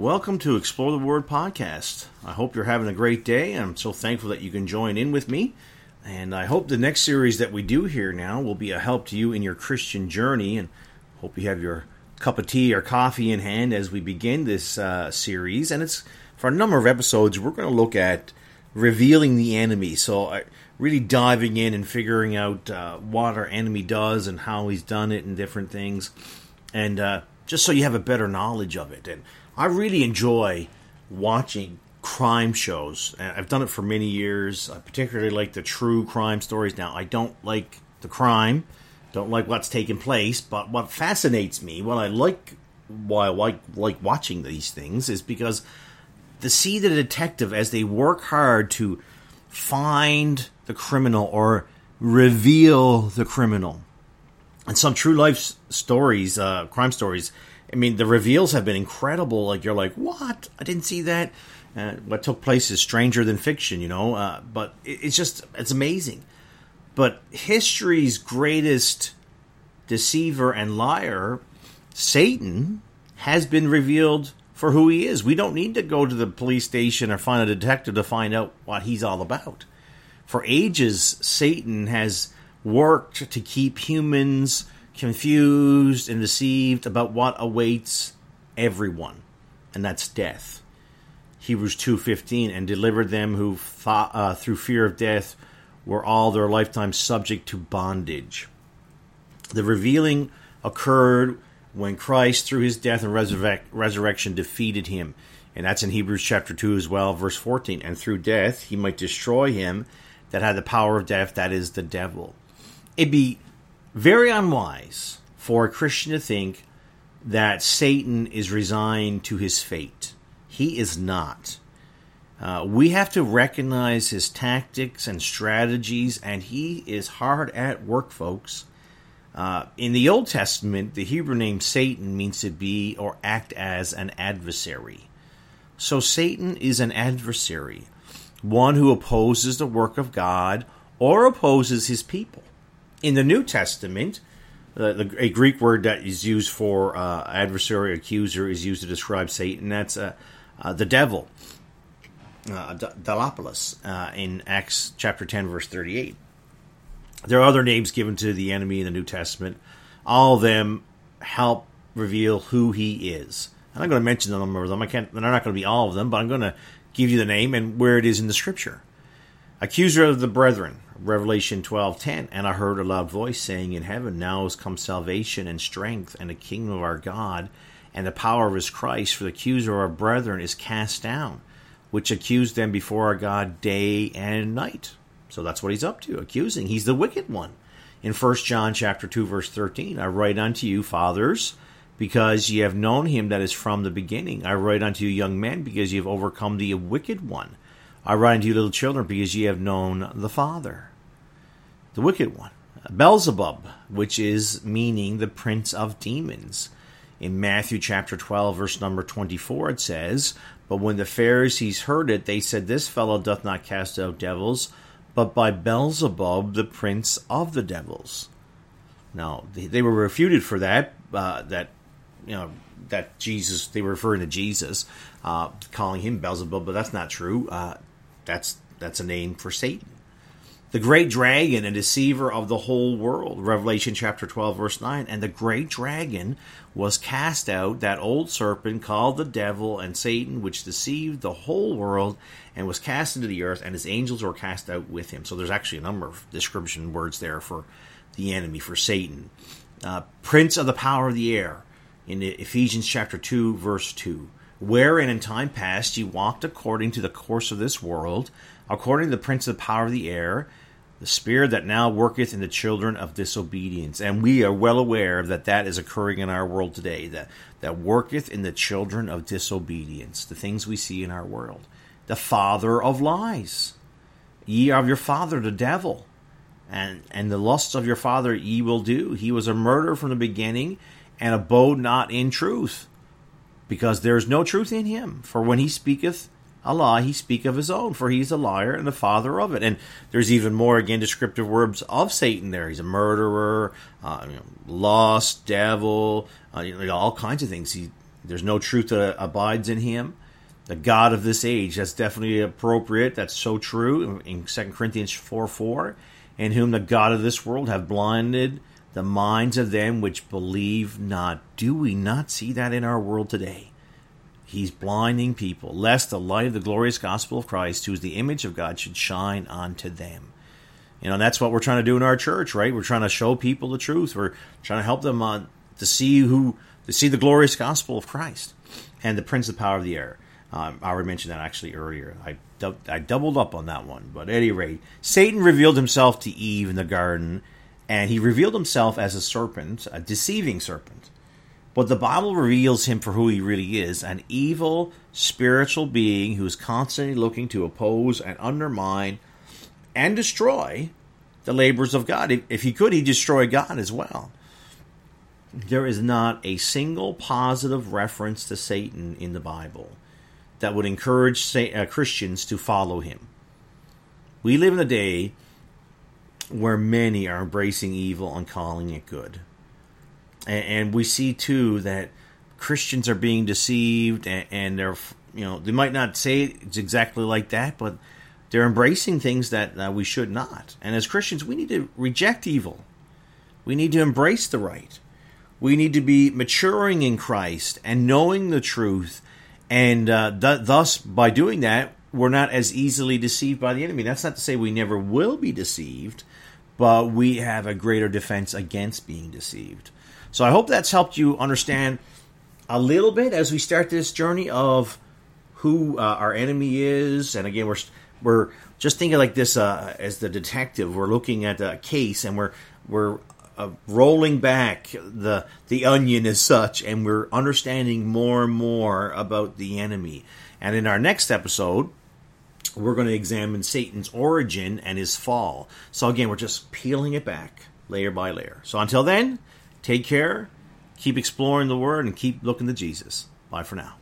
Welcome to Explore the Word Podcast. I hope you're having a great day. I'm so thankful that you can join in with me. And I hope the next series that we do here now will be a help to you in your Christian journey. And hope you have your cup of tea or coffee in hand as we begin this series. And it's for a number of episodes, we're going to look at revealing the enemy. So really diving in and figuring out what our enemy does and how he's done it and different things. And just so you have a better knowledge of it. And I really enjoy watching crime shows. I've done it for many years. I particularly like the true crime stories. Now, I don't like the crime, don't like what's taking place, but what fascinates me, why I like watching these things, is because to see the detective as they work hard to find the criminal or reveal the criminal. And some true life stories, crime stories, I mean, the reveals have been incredible. Like, you're like, what? I didn't see that. What took place is stranger than fiction, you know. But it's amazing. But history's greatest deceiver and liar, Satan, has been revealed for who he is. We don't need to go to the police station or find a detective to find out what he's all about. For ages, Satan has worked to keep humans confused and deceived about what awaits everyone, and that's death. Hebrews 2:15, and delivered them who through fear of death were all their lifetime subject to bondage. The revealing occurred when Christ, through his death and resurrection, defeated him, and that's in Hebrews chapter 2 as well, verse 14, and through death he might destroy him that had the power of death, that is the devil. It'd be very unwise for a Christian to think that Satan is resigned to his fate. He is not. We have to recognize his tactics and strategies, and he is hard at work, folks. In the Old Testament, the Hebrew name Satan means to be or act as an adversary. So Satan is an adversary, one who opposes the work of God or opposes his people. In the New Testament, a Greek word that is used for adversary, accuser, is used to describe Satan. That's the devil, Delopolis, in Acts chapter 10, verse 38. There are other names given to the enemy in the New Testament. All of them help reveal who he is. And I'm going to mention a number of them. They're not going to be all of them, but I'm going to give you the name and where it is in the Scripture. Accuser of the brethren, Revelation 12:10, and I heard a loud voice saying in heaven, now is come salvation and strength and the kingdom of our God and the power of his Christ, for the accuser of our brethren is cast down, which accused them before our God day and night. So that's what he's up to, accusing. He's the wicked one. In 1 John chapter 2, verse 13, I write unto you, fathers, because ye have known him that is from the beginning. I write unto you, young men, because ye have overcome the wicked one. I write unto you, little children, because ye have known the Father, the wicked one. Beelzebub, which is meaning the prince of demons. In Matthew chapter 12, verse number 24, it says, but when the Pharisees heard it, they said, this fellow doth not cast out devils, but by Beelzebub, the prince of the devils. Now, they were refuted for that, that Jesus, they were referring to Jesus, calling him Beelzebub, but that's not true. That's a name for Satan. The great dragon, a deceiver of the whole world. Revelation chapter 12, verse 9. And the great dragon was cast out, that old serpent called the devil and Satan, which deceived the whole world, and was cast into the earth, and his angels were cast out with him. So there's actually a number of description words there for the enemy, for Satan. Prince of the power of the air. In Ephesians chapter 2, verse 2. Wherein in time past ye walked according to the course of this world, according to the prince of the power of the air, the spirit that now worketh in the children of disobedience. And we are well aware that that is occurring in our world today, that worketh in the children of disobedience, the things we see in our world. The father of lies. Ye are of your father, the devil, and the lusts of your father ye will do. He was a murderer from the beginning, and abode not in truth, because there is no truth in him. For when he speaketh a lie, he speaketh of his own, for he is a liar and the father of it. And there's even more, again, descriptive words of Satan there. He's a murderer, lust, devil, all kinds of things. He, There's no truth that abides in him. The God of this age, that's definitely appropriate. That's so true in 2 Corinthians 4:4. In whom the God of this world have blinded the minds of them which believe not. Do we not see that in our world today? He's blinding people, lest the light of the glorious gospel of Christ, who is the image of God, should shine unto them. You know, and that's what we're trying to do in our church, right? We're trying to show people the truth. We're trying to help them to see the glorious gospel of Christ and the prince of the power of the air. I already mentioned that actually earlier. I doubled up on that one. But at any rate, Satan revealed himself to Eve in the garden, and he revealed himself as a serpent, a deceiving serpent. But the Bible reveals him for who he really is, an evil spiritual being who is constantly looking to oppose and undermine and destroy the labors of God. If he could, he'd destroy God as well. There is not a single positive reference to Satan in the Bible that would encourage Christians to follow him. We live in a day where many are embracing evil and calling it good. And we see, too, that Christians are being deceived, and they're, you know, they might not say it's exactly like that, but they're embracing things that we should not. And as Christians, we need to reject evil. We need to embrace the right. We need to be maturing in Christ and knowing the truth. And thus, by doing that, we're not as easily deceived by the enemy. That's not to say we never will be deceived, but we have a greater defense against being deceived. So I hope that's helped you understand a little bit as we start this journey of who our enemy is. And again, we're just thinking like this as the detective. We're looking at a case, and we're rolling back the onion as such, and we're understanding more and more about the enemy. And in our next episode, we're going to examine Satan's origin and his fall. So again, we're just peeling it back layer by layer. So until then, take care, keep exploring the Word, and keep looking to Jesus. Bye for now.